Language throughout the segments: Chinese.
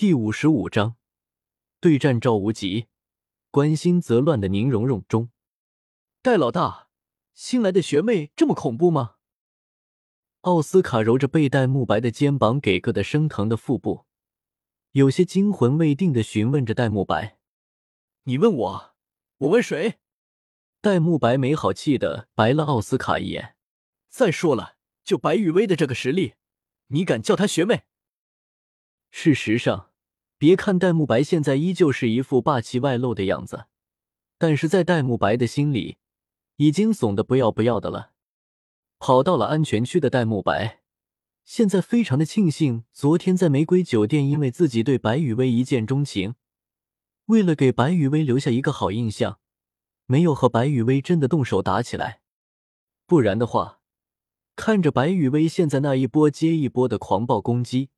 第55章对战赵无极。关心则乱的宁荣荣中，戴老大，新来的学妹这么恐怖吗？奥斯卡揉着被戴沐白的肩膀给硌得生疼的腹部，有些惊魂未定地询问着戴沐白。你问我，我问谁？戴沐白没好气地白了奥斯卡一眼。再说了，就白雨薇的这个实力，你敢叫她学妹？事实上，别看戴沐白现在依旧是一副霸气外露的样子，但是在戴沐白的心里已经怂得不要不要的了。跑到了安全区的戴沐白现在非常的庆幸，昨天在玫瑰酒店因为自己对白雨薇一见钟情，为了给白雨薇留下一个好印象，没有和白雨薇真的动手打起来。不然的话，看着白雨薇现在那一波接一波的狂暴攻击，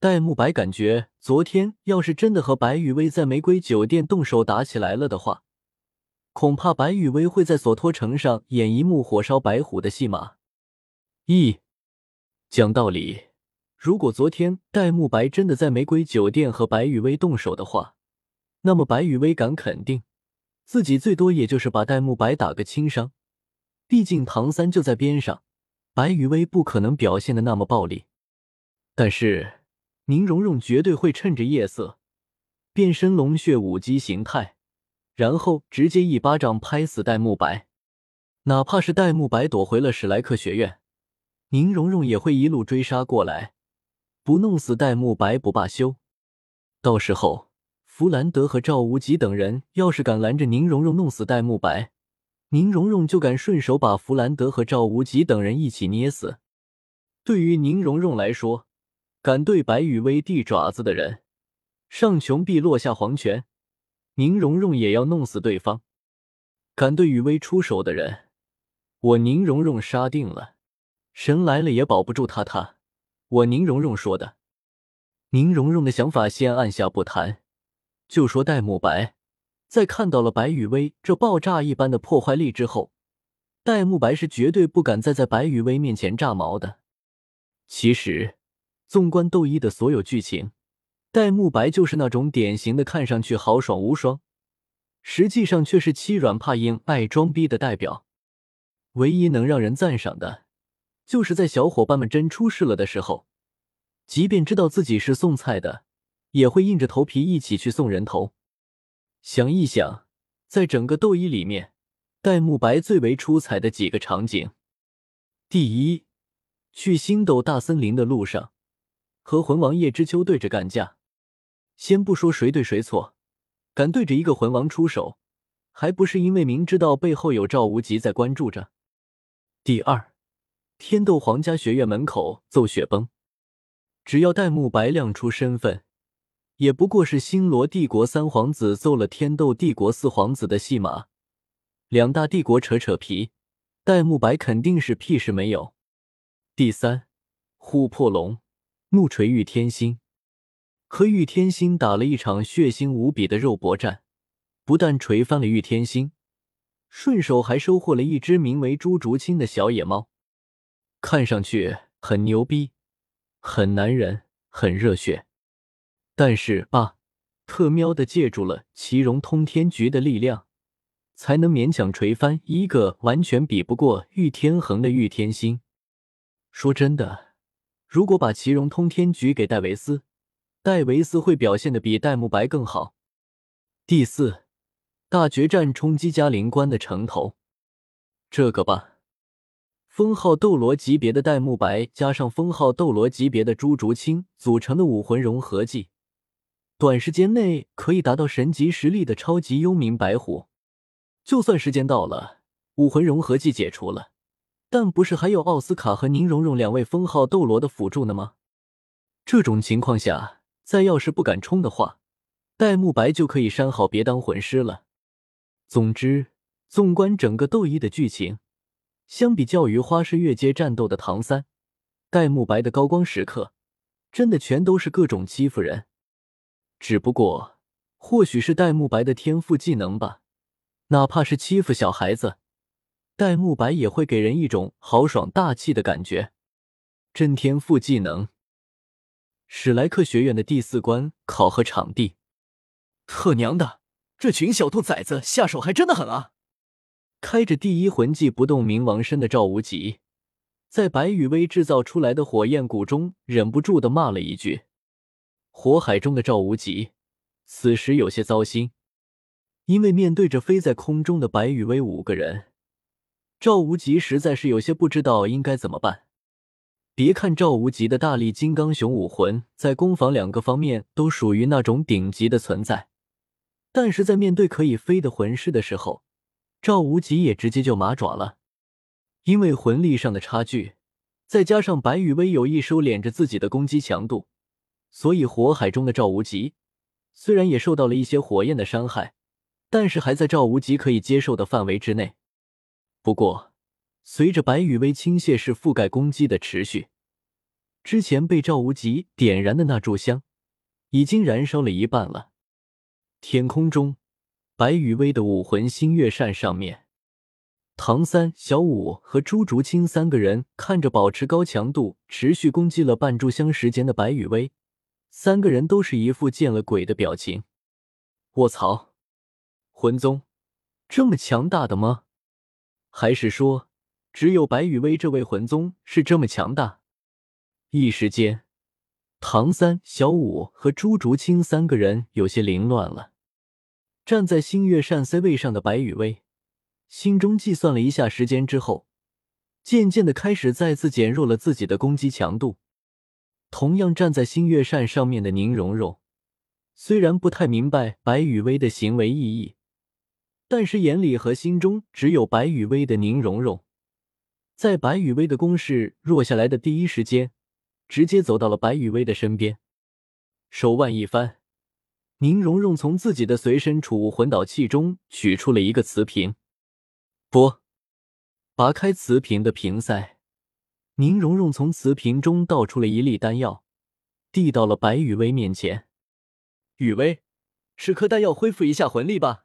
戴沐白感觉昨天要是真的和白雨薇在玫瑰酒店动手打起来了的话，恐怕白雨薇会在索托城上演一幕火烧白虎的戏码。讲道理，如果昨天戴沐白真的在玫瑰酒店和白雨薇动手的话，那么白雨薇敢肯定自己最多也就是把戴沐白打个轻伤，毕竟唐三就在边上，白雨薇不可能表现得那么暴力。但是宁荣荣绝对会趁着夜色变身龙血舞姬形态，然后直接一巴掌拍死戴沐白。哪怕是戴沐白躲回了史莱克学院，宁荣荣也会一路追杀过来，不弄死戴沐白不罢休。到时候弗兰德和赵无极等人要是敢拦着宁荣荣弄死戴沐白，宁荣荣就敢顺手把弗兰德和赵无极等人一起捏死。对于宁荣荣来说，敢对白雨薇递爪子的人，上穷碧落下黄泉，宁荣荣也要弄死对方。敢对雨薇出手的人，我宁荣荣杀定了，神来了也保不住他，我宁荣荣说的。宁荣荣的想法先按下不谈，就说戴沐白。在看到了白雨薇这爆炸一般的破坏力之后，戴沐白是绝对不敢再在白雨薇面前炸毛的。其实纵观斗一的所有剧情，戴沐白就是那种典型的看上去豪爽无双，实际上却是欺软怕硬爱装逼的代表。唯一能让人赞赏的就是在小伙伴们真出事了的时候，即便知道自己是送菜的，也会硬着头皮一起去送人头。想一想，在整个斗一里面，戴沐白最为出彩的几个场景。第一，去星斗大森林的路上和魂王叶知秋对着干架。先不说谁对谁错，敢对着一个魂王出手，还不是因为明知道背后有赵无极在关注着。第二，天斗皇家学院门口揍雪崩。只要戴沐白亮出身份，也不过是星罗帝国三皇子揍了天斗帝国四皇子的戏码，两大帝国扯皮，戴沐白肯定是屁事没有。第三，琥珀龙怒锤玉天心，和玉天心打了一场血腥无比的肉搏战，不但锤翻了玉天心，顺手还收获了一只名为朱竹清的小野猫，看上去很牛逼，很男人，很热血。但是特喵的借助了奇荣通天局的力量，才能勉强锤翻一个完全比不过玉天恒的玉天心。说真的，如果把奇荣通天局给戴维斯，戴维斯会表现得比戴沐白更好。第四，大决战冲击嘉陵关的城头。这个封号斗罗级别的戴沐白加上封号斗罗级别的朱竹清组成的武魂融合技，短时间内可以达到神级实力的超级幽冥白虎。就算时间到了，武魂融合技解除了，但不是还有奥斯卡和宁荣荣两位封号斗罗的辅助呢吗？这种情况下，再要是不敢冲的话，戴沐白就可以删好别当魂师了。总之，纵观整个斗一的剧情，相比较于花式越阶战斗的唐三，戴沐白的高光时刻真的全都是各种欺负人。只不过或许是戴沐白的天赋技能吧，哪怕是欺负小孩子，戴沐白也会给人一种豪爽大气的感觉。真天赋技能。史莱克学院的第四关考核场地。特娘的，这群小兔崽子下手还真的狠啊！开着第一魂技不动冥王身的赵无极，在白雨薇制造出来的火焰谷中忍不住地骂了一句。火海中的赵无极此时有些糟心，因为面对着飞在空中的白雨薇五个人，赵无极实在是有些不知道应该怎么办。别看赵无极的大力金刚熊武魂在攻防两个方面都属于那种顶级的存在，但是在面对可以飞的魂师的时候，赵无极也直接就麻爪了。因为魂力上的差距，再加上白雨薇有意收敛着自己的攻击强度，所以火海中的赵无极虽然也受到了一些火焰的伤害，但是还在赵无极可以接受的范围之内。不过随着白雨薇倾泻式覆盖攻击的持续，之前被赵无极点燃的那炷香已经燃烧了一半了。天空中，白雨薇的武魂星月扇上面，唐三、小五和朱竹清三个人看着保持高强度持续攻击了半炷香时间的白雨薇，三个人都是一副见了鬼的表情。卧槽，魂宗这么强大的吗？还是说只有白雨薇这位魂宗是这么强大？一时间，唐三、小五和朱竹清三个人有些凌乱了。站在星月扇 C 位上的白雨薇心中计算了一下时间之后，渐渐地开始再次减弱了自己的攻击强度。同样站在星月扇上面的宁荣荣虽然不太明白白雨薇的行为意义，但是眼里和心中只有白雨薇的宁荣荣，在白雨薇的攻势弱下来的第一时间，直接走到了白雨薇的身边，手腕一翻，宁荣荣从自己的随身储物魂导器中取出了一个瓷瓶。拨，拔开瓷瓶的瓶塞，宁荣荣从瓷瓶中倒出了一粒丹药，递到了白雨薇面前。雨薇，吃颗丹药恢复一下魂力吧。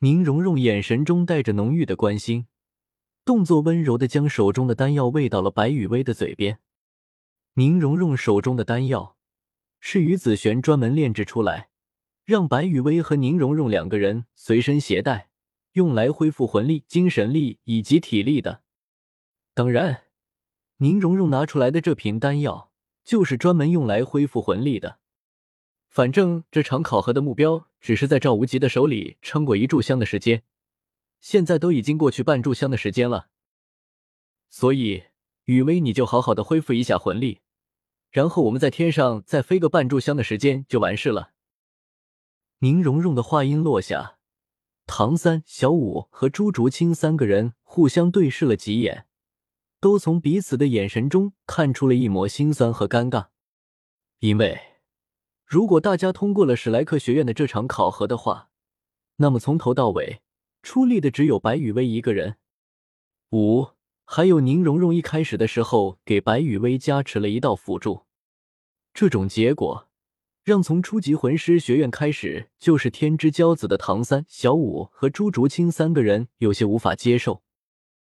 宁荣荣眼神中带着浓郁的关心，动作温柔地将手中的丹药喂到了白雨薇的嘴边。宁荣荣手中的丹药是于子璇专门炼制出来，让白雨薇和宁荣荣两个人随身携带，用来恢复魂力、精神力以及体力的。当然，宁荣荣拿出来的这瓶丹药就是专门用来恢复魂力的。反正这场考核的目标只是在赵无极的手里撑过一炷香的时间，现在都已经过去半炷香的时间了，所以雨薇你就好好的恢复一下魂力，然后我们在天上再飞个半炷香的时间就完事了。宁荣荣的话音落下，唐三、小五和朱竹清三个人互相对视了几眼，都从彼此的眼神中看出了一抹心酸和尴尬。因为如果大家通过了史莱克学院的这场考核的话，那么从头到尾出力的只有白雨薇一个人。五，还有宁荣荣一开始的时候给白雨薇加持了一道辅助。这种结果让从初级魂师学院开始就是天之骄子的唐三、小五和朱竹清三个人有些无法接受。